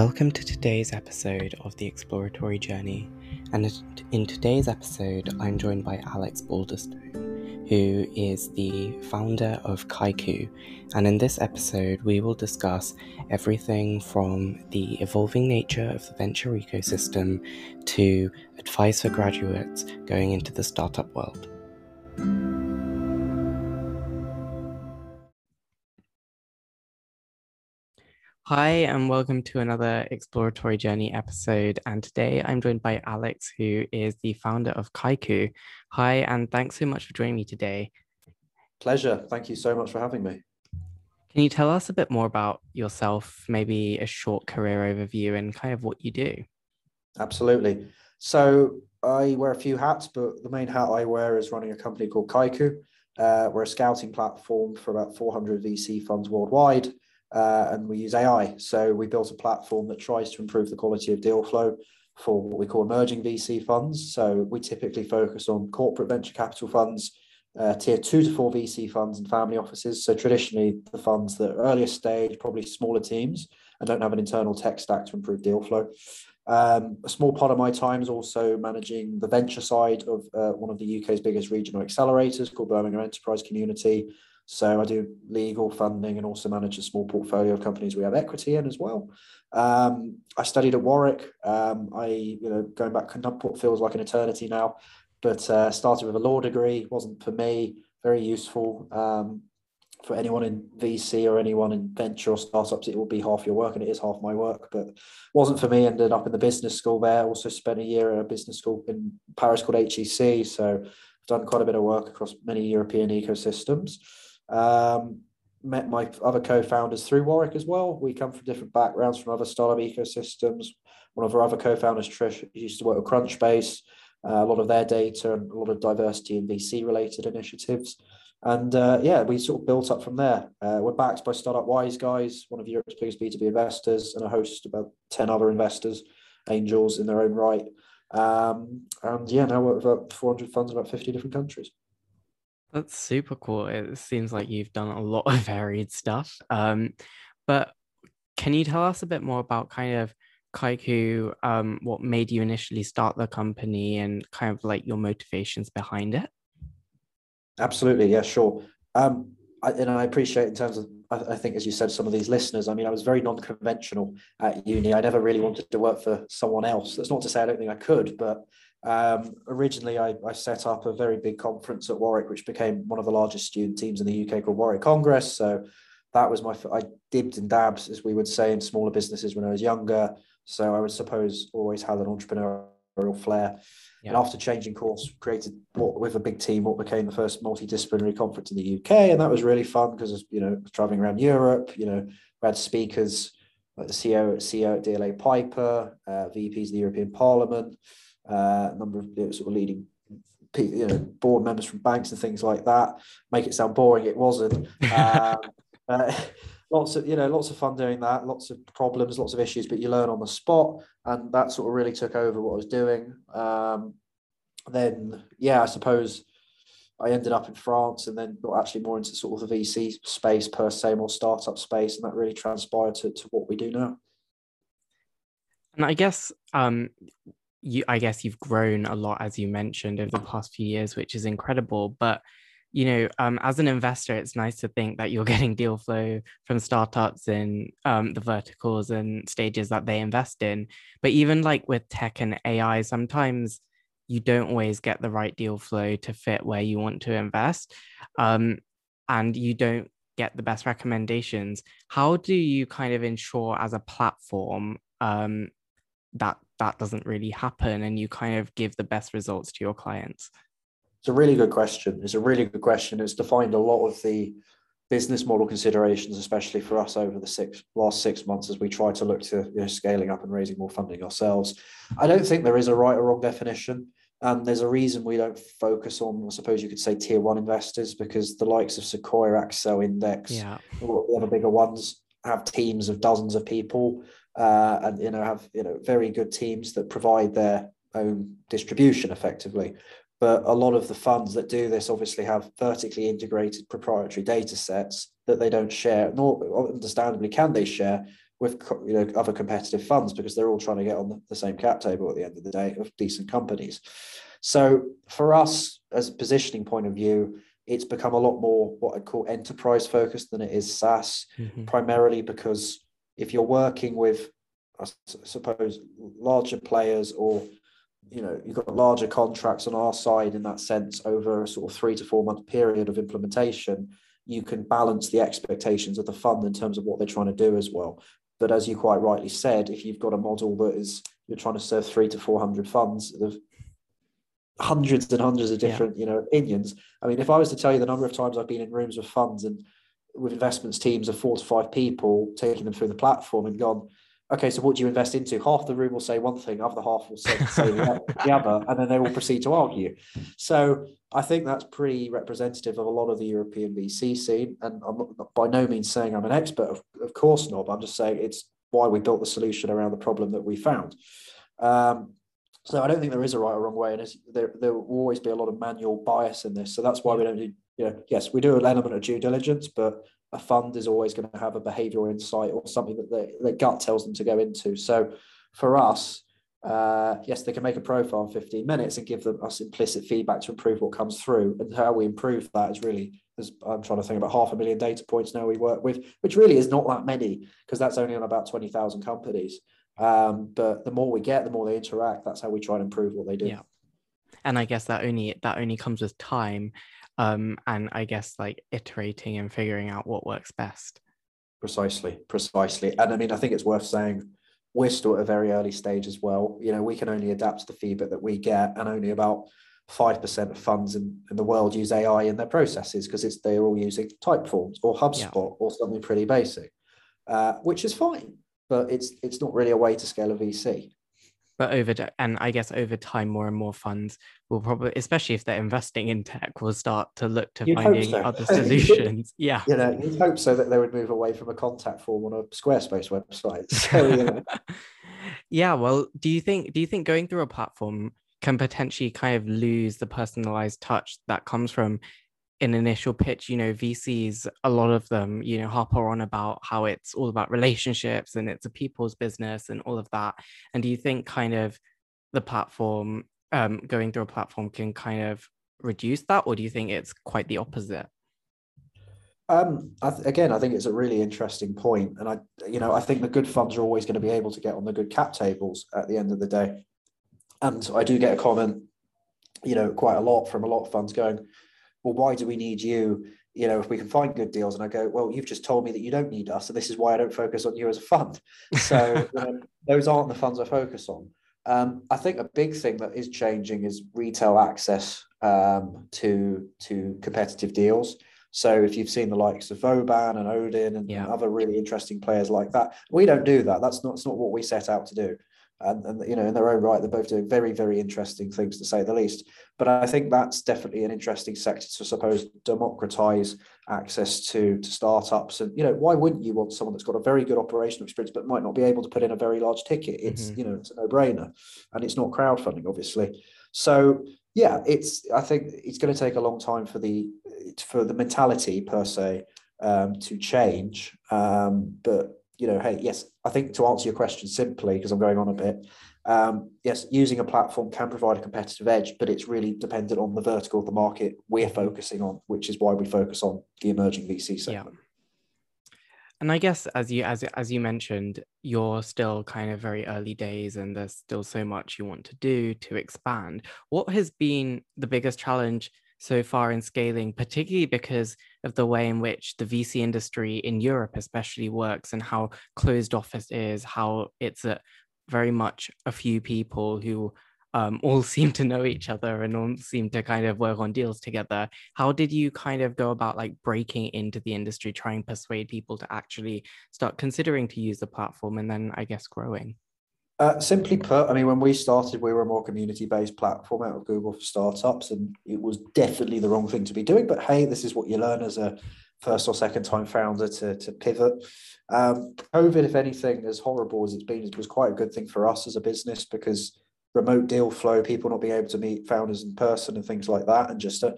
Welcome to today's episode of The Exploratory Journey, and in today's episode I'm joined by Alex Balderstone, who is the founder of Kaiku, and in this episode we will discuss everything from the evolving nature of the venture ecosystem to advice for graduates going into the startup world. Hi, and welcome to another Exploratory Journey episode. And today I'm joined by Alex, who is the founder of Kaiku. Hi, and thanks so much for joining me today. Pleasure. Thank you so much for having me. Can you tell us a bit more about yourself, maybe a short career overview and kind of what you do? Absolutely. So I wear a few hats, but the main hat I wear is running a company called Kaiku. We're a scouting platform for about 400 VC funds worldwide. And we use AI. So we built a platform that tries to improve the quality of deal flow for what we call emerging VC funds. So we typically focus on corporate venture capital funds, tier 2 to 4 VC funds and family offices. So traditionally the funds that are earlier stage, probably smaller teams and don't have an internal tech stack to improve deal flow. A small part of my time is also managing the venture side of one of the UK's biggest regional accelerators called Birmingham Enterprise Community. So I do legal funding and also manage a small portfolio of companies we have equity in as well. I studied at Warwick. Going back, it feels like an eternity now, but started with a law degree. Wasn't for me, very useful for anyone in VC or anyone in venture or startups. It will be half your work, and it is half my work, but wasn't for me. Ended up in the business school there. Also spent a year at a business school in Paris called HEC. So I've done quite a bit of work across many European ecosystems. Met my other co-founders through Warwick as well. We come from different backgrounds, from other startup ecosystems. One of our other co-founders, Trish, used to work with Crunchbase, a lot of their data and a lot of diversity and VC related initiatives. And we sort of built up from there. We're backed by Startup Wise Guys, one of Europe's biggest B2B investors, and a host of about 10 other investors, angels in their own right. Now we're about 400 funds, about 50 different countries. That's super cool. It seems like you've done a lot of varied stuff. But can you tell us a bit more about kind of Kaiku, what made you initially start the company and kind of like your motivations behind it? Absolutely. Yeah, sure. I appreciate in terms of, I think, as you said, some of these listeners, I mean, I was very non-conventional at uni. I never really wanted to work for someone else. That's not to say I don't think I could, but originally I set up a very big conference at Warwick, which became one of the largest student teams in the UK called Warwick Congress. So that was I dibbed and dabs, as we would say, in smaller businesses when I was younger. So I would suppose always had an entrepreneurial flair. Yeah. And after changing course, created with a big team what became the first multidisciplinary conference in the UK, and that was really fun because traveling around Europe, we had speakers like the CEO at DLA Piper, VPs of the European Parliament, a number of sort of leading board members from banks and things like that. Make it sound boring, it wasn't. Lots of fun doing that, lots of problems, lots of issues, but you learn on the spot, and that sort of really took over what I was doing. I suppose I ended up in France and then got actually more into sort of the VC space per se, more startup space, and that really transpired to what we do now. And I guess you've grown a lot, as you mentioned, over the past few years, which is incredible, but as an investor, it's nice to think that you're getting deal flow from startups in the verticals and stages that they invest in. But even like with tech and AI, sometimes you don't always get the right deal flow to fit where you want to invest, and you don't get the best recommendations. How do you kind of ensure as a platform that doesn't really happen and you kind of give the best results to your clients? It's a really good question. It's defined a lot of the business model considerations, especially for us over the last 6 months as we try to look to scaling up and raising more funding ourselves. I don't think there is a right or wrong definition. There's a reason we don't focus on, I suppose you could say, tier 1 investors, because the likes of Sequoia, Axel, Index, all the bigger ones have teams of dozens of people and have very good teams that provide their own distribution effectively. But a lot of the funds that do this obviously have vertically integrated proprietary data sets that they don't share, nor understandably can they share with other competitive funds, because they're all trying to get on the same cap table at the end of the day of decent companies. So for us, as a positioning point of view, it's become a lot more what I'd call enterprise focused than it is SaaS, primarily because if you're working with, I suppose, larger players, or you've got larger contracts on our side in that sense over a sort of 3 to 4 month period of implementation, you can balance the expectations of the fund in terms of what they're trying to do as well. But as you quite rightly said, if you've got a model that is, you're trying to serve 300 to 400 funds, of hundreds and hundreds of different, opinions. I mean, if I was to tell you the number of times I've been in rooms with funds and with investments teams of 4 to 5 people, taking them through the platform and gone, okay, so what do you invest into? Half the room will say one thing, other half will say the other, and then they will proceed to argue. So I think that's pretty representative of a lot of the European VC scene. And I'm not, by no means saying I'm an expert, of course not, but I'm just saying it's why we built the solution around the problem that we found. So I don't think there is a right or wrong way, and there will always be a lot of manual bias in this. So that's why we don't do, yes, we do an element of due diligence, but a fund is always going to have a behavioral insight or something that their gut tells them to go into. So for us, yes, they can make a profile in 15 minutes and give them us implicit feedback to improve what comes through. And how we improve that is really, I'm trying to think about 500,000 data points now we work with, which really is not that many because that's only on about 20,000 companies. But the more we get, the more they interact. That's how we try and improve what they do. Yeah. And I guess that only comes with time. And I guess like iterating and figuring out what works best. Precisely. And I mean, I think it's worth saying we're still at a very early stage as well. We can only adapt to the feedback that we get, and only about 5% of funds in the world use AI in their processes because they're all using Typeforms or HubSpot or something pretty basic, which is fine, but it's not really a way to scale a VC. But over time, more and more funds will probably, especially if they're investing in tech, will start to look to finding other solutions. Yeah. You'd hope so that they would move away from a contact form on a Squarespace website. So, Yeah. Well, do you think going through a platform can potentially kind of lose the personalized touch that comes from an initial pitch? VCs, a lot of them, harper on about how it's all about relationships and it's a people's business and all of that. And do you think kind of the platform, going through a platform, can kind of reduce that, or do you think it's quite the opposite? I think it's a really interesting point. And I think the good funds are always going to be able to get on the good cap tables at the end of the day. And I do get a comment, quite a lot from a lot of funds going, well, why do we need you, if we can find good deals? And I go, well, you've just told me that you don't need us, so this is why I don't focus on you as a fund. So those aren't the funds I focus on. I think a big thing that is changing is retail access to competitive deals. So if you've seen the likes of Vauban and Odin and other really interesting players like that, we don't do that. That's not what we set out to do. And in their own right, they're both doing very, very interesting things, to say the least. But I think that's definitely an interesting sector to, suppose, democratize access to startups. And why wouldn't you want someone that's got a very good operational experience but might not be able to put in a very large ticket? It's it's a no-brainer, and it's not crowdfunding, obviously. So yeah, I think it's going to take a long time for the mentality per se to change, but. Hey, yes, I think to answer your question simply, because I'm going on a bit, yes, using a platform can provide a competitive edge, but it's really dependent on the vertical of the market we're focusing on, which is why we focus on the emerging VC segment. Yeah. And I guess, as you mentioned, you're still kind of very early days and there's still so much you want to do to expand. What has been the biggest challenge so far in scaling, particularly because of the way in which the VC industry in Europe especially works and how closed off it is, how it's very much a few people who all seem to know each other and all seem to kind of work on deals together? How did you kind of go about like breaking into the industry, trying to persuade people to actually start considering to use the platform and then I guess growing? Simply put, I mean, when we started, we were a more community-based platform out of Google for Startups, and it was definitely the wrong thing to be doing. But hey, this is what you learn as a first or second-time founder to pivot. COVID, if anything, as horrible as it's been, it was quite a good thing for us as a business, because remote deal flow, people not being able to meet founders in person and things like that, and just a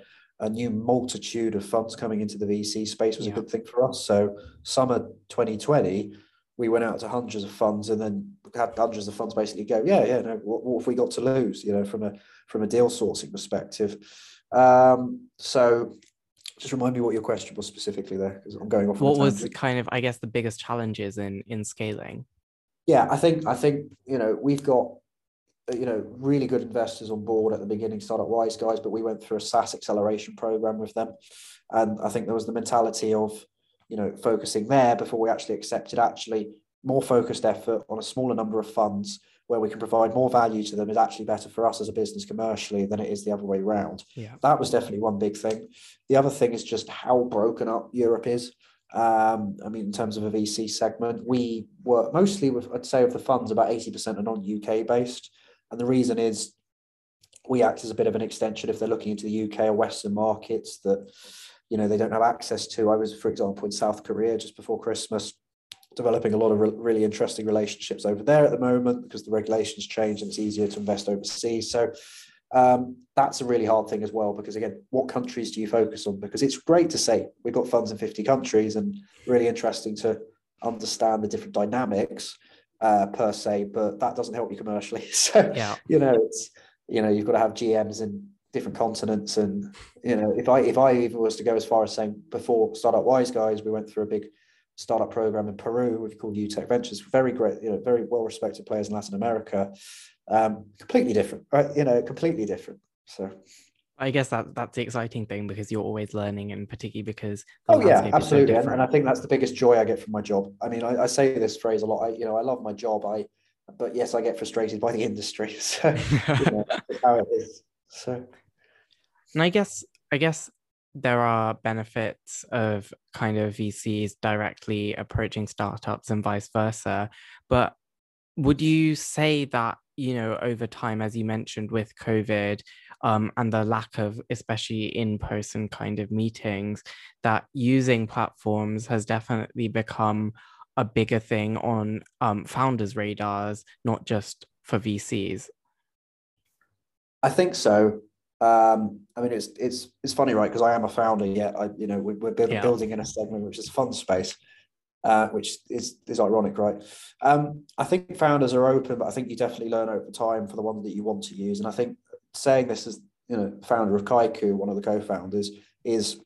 new multitude of funds coming into the VC space was a good thing for us. So summer 2020... we went out to hundreds of funds and then had hundreds of funds basically go, no, what have we got to lose, from a deal sourcing perspective. So just remind me what your question was specifically there, because I'm going off. What was kind of, I guess, the biggest challenges in scaling? Yeah, I think, we've got, really good investors on board at the beginning, Startup Wise Guys, but we went through a SaaS acceleration program with them. And I think there was the mentality of, focusing there before we actually accepted more focused effort on a smaller number of funds where we can provide more value to them is actually better for us as a business commercially than it is the other way around. Yeah. That was definitely one big thing. The other thing is just how broken up Europe is. In terms of a VC segment, we work mostly with, I'd say of the funds, about 80% are non-UK based. And the reason is we act as a bit of an extension if they're looking into the UK or Western markets that, they don't have access to. I was, for example, in South Korea just before Christmas, developing a lot of really interesting relationships over there at the moment because the regulations change and it's easier to invest overseas. So that's a really hard thing as well, because again, what countries do you focus on? Because it's great to say we've got funds in 50 countries and really interesting to understand the different dynamics per se, but that doesn't help you commercially. So, yeah. You've got to have GMs in different continents. And, if I even was to go as far as saying before Startup Wise Guys, we went through a big startup program in Peru, which we called UTech Ventures, very great, very well-respected players in Latin America. Completely different, right? Completely different. So I guess that's the exciting thing, because you're always learning, and particularly because the landscape is absolutely so different. And I think that's the biggest joy I get from my job. I say this phrase a lot. I love my job, but yes, I get frustrated by the industry. So that's how it is. So, and I guess there are benefits of kind of VCs directly approaching startups and vice versa. But would you say that, over time, as you mentioned with COVID, and the lack of, especially in-person kind of meetings, that using platforms has definitely become a bigger thing on founders' radars, not just for VCs? I think so. It's funny, right? Because I am a founder, yet we're building in a segment which is fund space, which is ironic, right? I think founders are open, but I think you definitely learn over time for the one that you want to use. And I think saying this as founder of Kaiku, one of the co-founders, is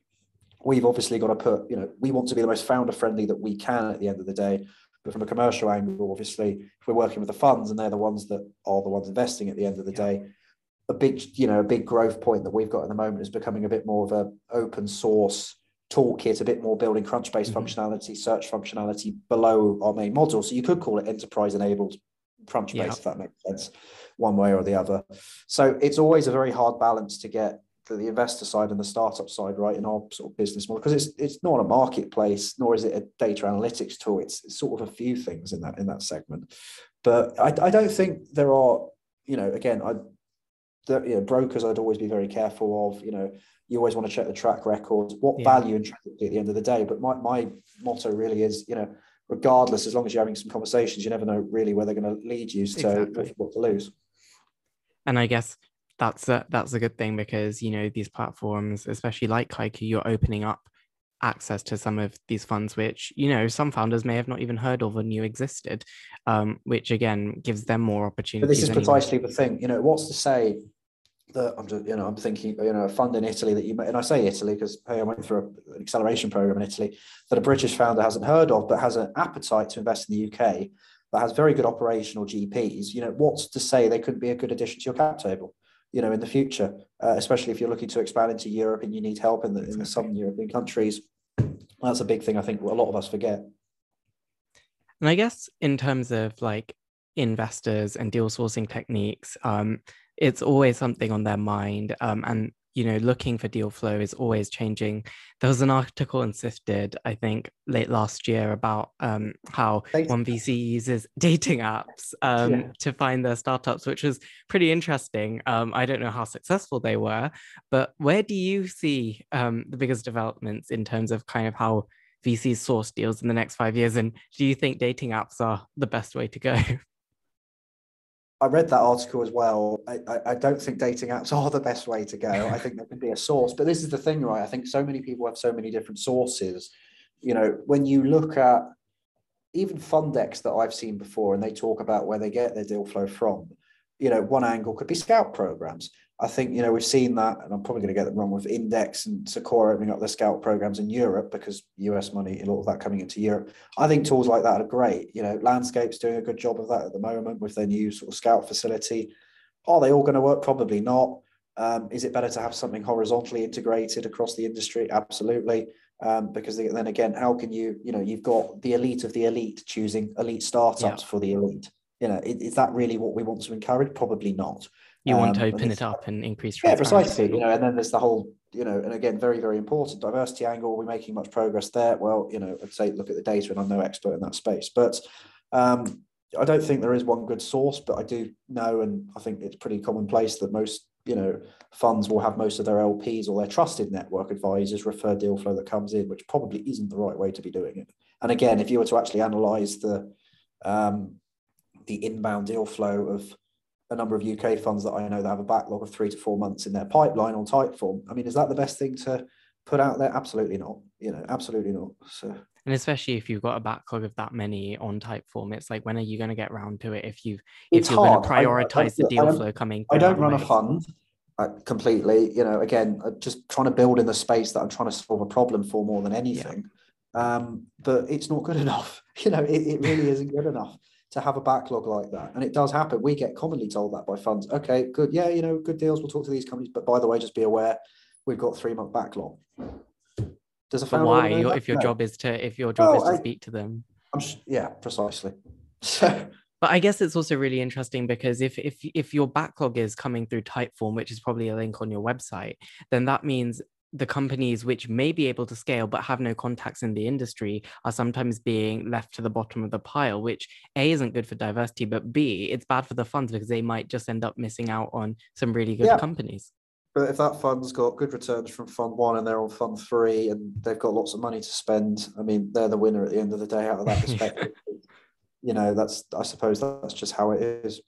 we've obviously got to put we want to be the most founder friendly that we can at the end of the day. But from a commercial angle, obviously, if we're working with the funds and they're the ones that are the ones investing at the end of the day. A big growth point that we've got at the moment is becoming a bit more of an open source toolkit, a bit more building Crunchbase functionality, search functionality below our main module. So you could call it enterprise enabled Crunchbase, if that makes sense, one way or the other. So it's always a very hard balance to get the investor side and the startup side right in our sort of business model, because it's not a marketplace, nor is it a data analytics tool. It's sort of a few things in that segment. But I don't think there are, brokers I'd always be very careful of. You always want to check the track record, what value intrinsically at the end of the day. But my motto really is, regardless, as long as you're having some conversations, you never know really where they're going to lead you. So what to lose. And I guess that's a good thing, because these platforms, especially like Kaiku, you're opening up access to some of these funds which some founders may have not even heard of or knew existed, which again gives them more opportunities. But this is precisely the thing. What's to say that I'm thinking a fund in Italy that and I say Italy because I went through an acceleration program in Italy that a British founder hasn't heard of but has an appetite to invest in the UK, that has very good operational GPs. What's to say they couldn't be a good addition to your cap table in the future, especially if you're looking to expand into Europe and you need help in the southern European countries. That's a big thing I think a lot of us forget. And I guess in terms of like investors and deal sourcing techniques, it's always something on their mind. And, looking for deal flow is always changing. There was an article in Sifted, I think, late last year about how one VC uses dating apps to find their startups, which was pretty interesting. I don't know how successful they were, but where do you see the biggest developments in terms of kind of how VCs source deals in the next 5 years? And do you think dating apps are the best way to go? I read that article as well. I don't think dating apps are the best way to go. I think there could be a source, but this is the thing, right? I think so many people have so many different sources. When you look at even Fundex that I've seen before, and they talk about where they get their deal flow from, you know, one angle could be scout programs. I think, you know, we've seen that, and I'm probably going to get it wrong, with Index and Sequoia opening up their scout programs in Europe, because US money, a lot of that coming into Europe. I think tools like that are great. You know, Landscape's doing a good job of that at the moment with their new sort of scout facility. Are they all going to work? Probably not. Is it better to have something horizontally integrated across the industry? Absolutely. Because then again, how can you, you know, you've got the elite of the elite choosing elite startups for the elite. You know, is that really what we want to encourage? Probably not. You want to open it up and increase transparency. Yeah, precisely. You know, and then there's the whole, you know, and again, very, very important diversity angle. Are we making much progress there? Well, you know, I'd say look at the data, and I'm no expert in that space, but I don't think there is one good source, but I do know, and I think it's pretty commonplace that most, you know, funds will have most of their LPs or their trusted network advisors refer deal flow that comes in, which probably isn't the right way to be doing it. And again, if you were to actually analyze the inbound deal flow of a number of UK funds that I know that have a backlog of 3 to 4 months in their pipeline on Typeform, I mean, is that the best thing to put out there? Absolutely not. You know, absolutely not. So, and especially if you've got a backlog of that many on Typeform, it's like, when are you going to get round to it? If you're going to prioritize the deal flow coming. I don't run a fund completely. You know, again, I'm just trying to build in the space that I'm trying to solve a problem for more than anything. Yeah. But it's not good enough. You know, it really isn't good enough to have a backlog like that. And it does happen. We get commonly told that by funds. Okay, good. Yeah, you know, good deals. We'll talk to these companies. But by the way, just be aware, we've got 3 month backlog. Does a fund why? If your job is to speak to them. Yeah, precisely. So, but I guess it's also really interesting because if your backlog is coming through Typeform, which is probably a link on your website, then that means the companies which may be able to scale but have no contacts in the industry are sometimes being left to the bottom of the pile, which A, isn't good for diversity, but B, it's bad for the funds because they might just end up missing out on some really good companies. But if that fund's got good returns from fund one and they're on fund three and they've got lots of money to spend, I mean, they're the winner at the end of the day out of that perspective. You know, I suppose that's just how it is.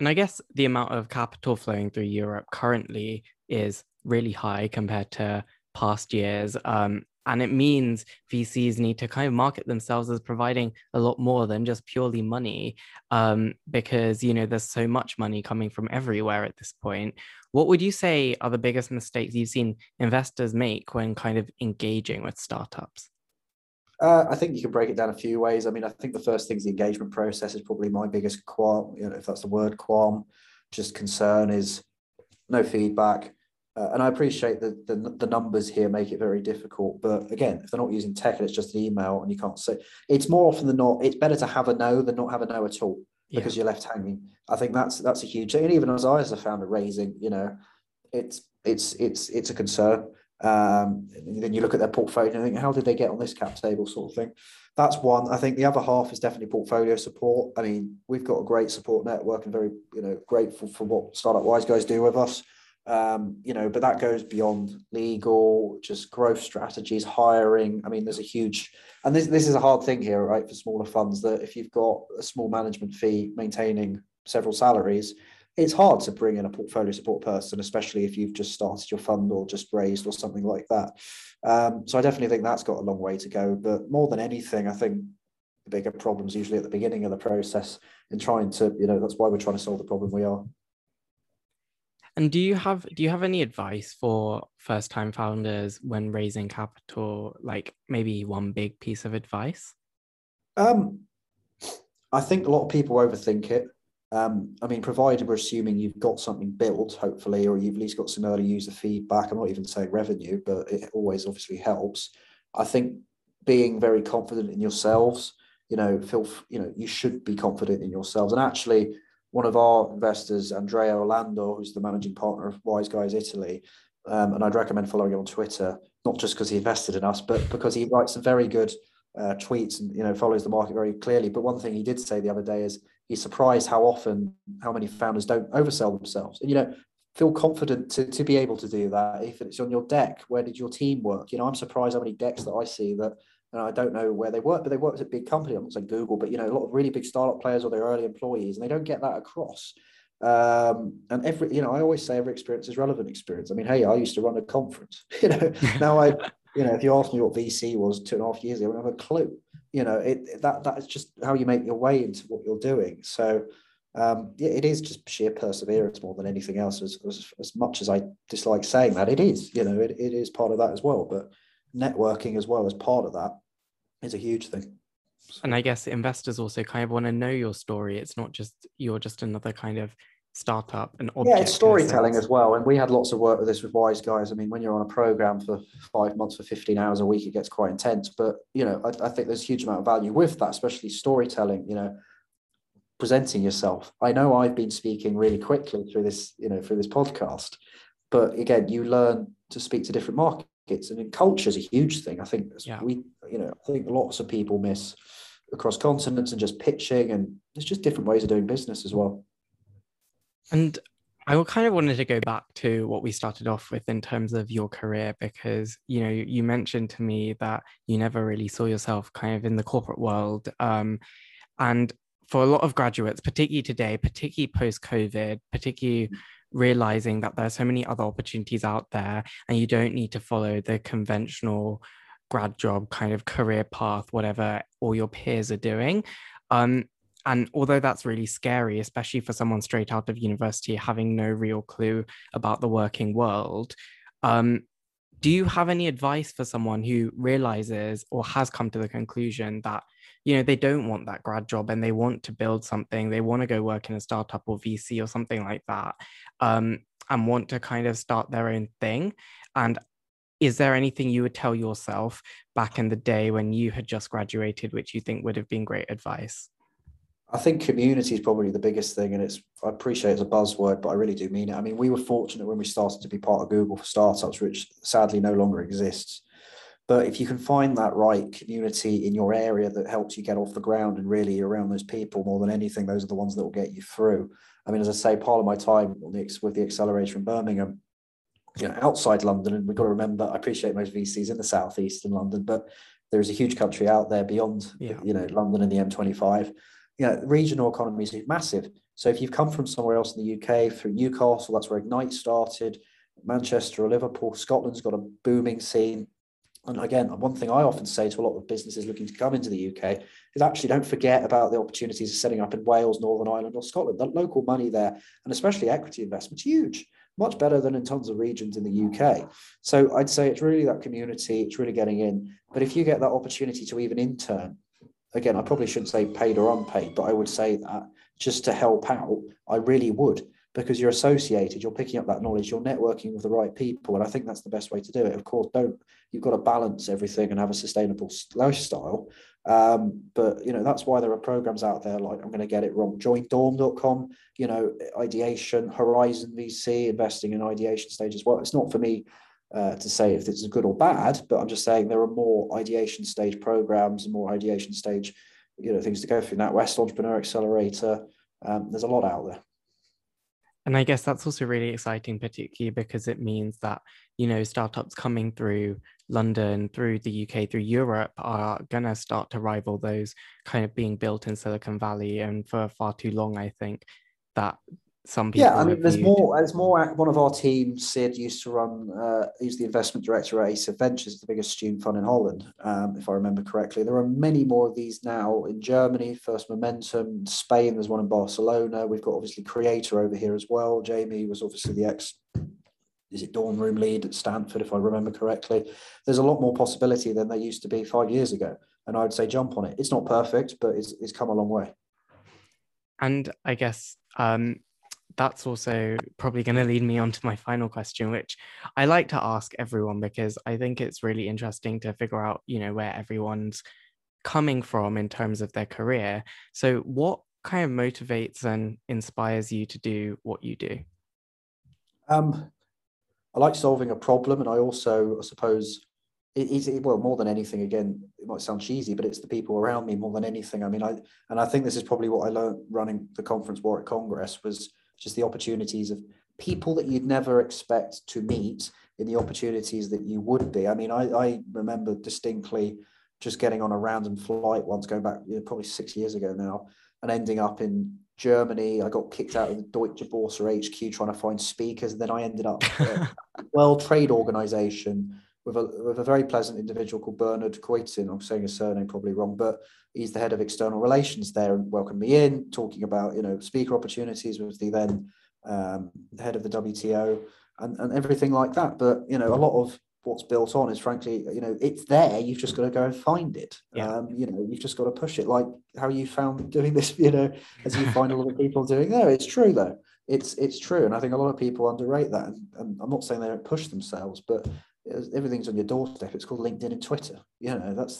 And I guess the amount of capital flowing through Europe currently is really high compared to past years. And it means VCs need to kind of market themselves as providing a lot more than just purely money, because, you know, there's so much money coming from everywhere at this point. What would you say are the biggest mistakes you've seen investors make when kind of engaging with startups? I think you can break it down a few ways. I mean, I think the first thing is the engagement process is probably my biggest qualm, you know, if that's the word qualm. Just concern is no feedback. And I appreciate that the numbers here make it very difficult. But again, if they're not using tech and it's just an email and you can't say, it's more often than not, it's better to have a no than not have a no at all, because you're left hanging. I think that's a huge thing. And even as I as a founder raising, you know, it's a concern. And then you look at their portfolio and think, how did they get on this cap table sort of thing? That's one. I think the other half is definitely portfolio support. I mean, we've got a great support network and very, you know, grateful for what Startup Wise Guys do with us. You know, but that goes beyond legal, just growth strategies, hiring. I mean, there's a huge, and this is a hard thing here, right, for smaller funds, that if you've got a small management fee maintaining several salaries, it's hard to bring in a portfolio support person, especially if you've just started your fund or just raised or something like that. So I definitely think that's got a long way to go. But more than anything, I think the bigger problems usually at the beginning of the process in trying to, you know, that's why we're trying to solve the problem we are. And do you have any advice for first-time founders when raising capital, like maybe one big piece of advice? I think a lot of people overthink it. I mean, provided we're assuming you've got something built, hopefully, or you've at least got some early user feedback. I'm not even saying revenue, but it always obviously helps. I think being very confident in yourselves, you know, you should be confident in yourselves. And actually, one of our investors, Andrea Orlando, who's the managing partner of Wise Guys Italy, and I'd recommend following him on Twitter, not just because he invested in us, but because he writes some very good tweets and, you know, follows the market very clearly. But one thing he did say the other day is he's surprised how many founders don't oversell themselves. And, you know, feel confident to be able to do that. If it's on your deck, where did your team work? You know, I'm surprised how many decks that I see that, and I don't know where they work, but they work at a big company. I'm not saying Google, but, you know, a lot of really big startup players or their early employees, and they don't get that across. And every, you know, I always say every experience is relevant experience. I mean, hey, I used to run a conference, you know, now I, you know, if you ask me what VC was 2.5 years ago, I don't have a clue. you know, that's just how you make your way into what you're doing. So it is just sheer perseverance more than anything else. As much as I dislike saying that, it is, you know, it is part of that as well. But networking as well as part of that is a huge thing. And I guess investors also kind of want to know your story. It's not just, you're just another kind of startup and object. Yeah, it's storytelling as well. And we had lots of work with this with Wise Guys. I mean, when you're on a program for 5 months for 15 hours a week, it gets quite intense. But, you know, I think there's a huge amount of value with that, especially storytelling, you know, presenting yourself. I know I've been speaking really quickly through this, you know, through this podcast. But again, you learn to speak to different markets. And culture is a huge thing. I think we, you know, I think lots of people miss across continents and just pitching, and there's just different ways of doing business as well. And I kind of wanted to go back to what we started off with in terms of your career, because, you know, you mentioned to me that you never really saw yourself kind of in the corporate world. And for a lot of graduates, particularly today, particularly post-COVID, particularly realizing that there are so many other opportunities out there and you don't need to follow the conventional grad job kind of career path, whatever all your peers are doing. And although that's really scary, especially for someone straight out of university, having no real clue about the working world, do you have any advice for someone who realizes or has come to the conclusion that, you know, they don't want that grad job and they want to build something, they want to go work in a startup or VC or something like that, and want to kind of start their own thing? And is there anything you would tell yourself back in the day when you had just graduated, which you think would have been great advice? I think community is probably the biggest thing, and I appreciate it's a buzzword, but I really do mean it. I mean, we were fortunate when we started to be part of Google for Startups, which sadly no longer exists. But if you can find that right community in your area that helps you get off the ground, and really around those people more than anything, those are the ones that will get you through. I mean, as I say, part of my time with the accelerator in Birmingham, you know, outside London, and we've got to remember, I appreciate most VCs in the southeast in London, but there is a huge country out there beyond, you know, London and the M25. You know, regional economies are massive. So if you've come from somewhere else in the UK, through Newcastle, that's where Ignite started, Manchester or Liverpool, Scotland's got a booming scene. And again, one thing I often say to a lot of businesses looking to come into the UK is actually don't forget about the opportunities of setting up in Wales, Northern Ireland or Scotland. That local money there, and especially equity investment's huge, much better than in tons of regions in the UK. So I'd say it's really that community, it's really getting in. But if you get that opportunity to even intern, again, I probably shouldn't say paid or unpaid, but I would say that just to help out, I really would, because you're associated, you're picking up that knowledge, you're networking with the right people. And I think that's the best way to do it. Of course, you've got to balance everything and have a sustainable lifestyle. But, you know, that's why there are programs out there like, I'm going to get it wrong, joindorm.com, you know, Ideation, Horizon VC, investing in ideation stage as well. It's not for me to say if it's good or bad, but I'm just saying there are more ideation stage programs and more ideation stage, you know, things to go through. NatWest Entrepreneur Accelerator, there's a lot out there. And I guess that's also really exciting, particularly because it means that, you know, startups coming through London, through the UK, through Europe are going to start to rival those kind of being built in Silicon Valley. And for far too long, I think that some people. Yeah, I mean, there's more. One of our team, Sid, used to run. He's the investment director at Ace Adventures, the biggest student fund in Holland, if I remember correctly. There are many more of these now in Germany. First Momentum, Spain. There's one in Barcelona. We've got obviously Creator over here as well. Jamie was obviously the dorm room lead at Stanford, if I remember correctly. There's a lot more possibility than there used to be 5 years ago, and I would say jump on it. It's not perfect, but it's come a long way. And I guess. That's also probably going to lead me on to my final question, which I like to ask everyone, because I think it's really interesting to figure out, you know, where everyone's coming from in terms of their career. So what kind of motivates and inspires you to do what you do? I like solving a problem. And I also, I suppose, more than anything, again, it might sound cheesy, but it's the people around me more than anything. I mean, I think this is probably what I learned running the conference Warwick Congress was, just the opportunities of people that you'd never expect to meet in the opportunities that you would be. I mean, I remember distinctly just getting on a random flight once, going back, you know, probably 6 years ago now, and ending up in Germany. I got kicked out of the Deutsche Börse HQ trying to find speakers. And then I ended up at World Trade Organization with a very pleasant individual called Bernard Coitin. I'm saying his surname probably wrong, but he's the head of external relations there and welcomed me in, talking about, you know, speaker opportunities with the then head of the WTO and everything like that. But, you know, a lot of what's built on is, frankly, you know, it's there, you've just got to go and find it. Yeah. You know, you've just got to push it, like how you found doing this, you know, as you find a lot of people doing there. It's true though, it's true. And I think a lot of people underrate that. And I'm not saying they don't push themselves, but everything's on your doorstep. It's called LinkedIn and Twitter. You know, that's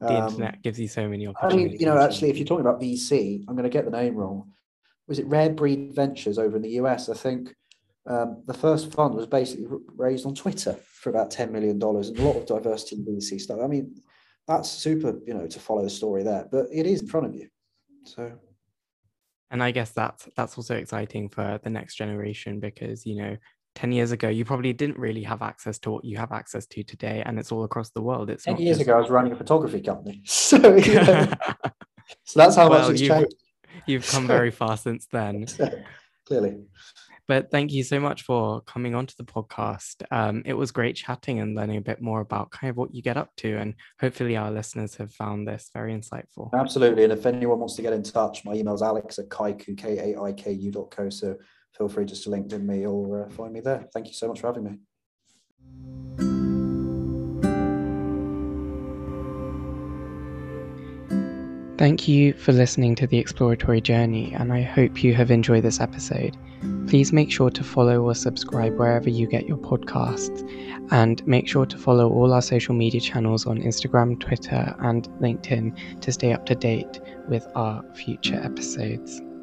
the internet gives you so many opportunities. I mean, you know, actually, if you're talking about VC, I'm going to get the name wrong. Was it Rare Breed Ventures over in the US? I think the first fund was basically raised on Twitter for about $10 million, and a lot of diversity in VC stuff. I mean, that's super, you know, to follow the story there, but it is in front of you. So. And I guess that's also exciting for the next generation, because, you know, 10 years ago, you probably didn't really have access to what you have access to today, and it's all across the world. It's 10 years ago, I was running a photography company. So, you know, so that's how much it's changed. You've come very far since then. Clearly. But thank you so much for coming onto the podcast. It was great chatting and learning a bit more about kind of what you get up to. And hopefully our listeners have found this very insightful. Absolutely. And if anyone wants to get in touch, my email is alex@kaiku.co. So feel free just to LinkedIn me or find me there. Thank you so much for having me. Thank you for listening to The Exploratory Journey, and I hope you have enjoyed this episode. Please make sure to follow or subscribe wherever you get your podcasts, and make sure to follow all our social media channels on Instagram, Twitter, and LinkedIn to stay up to date with our future episodes.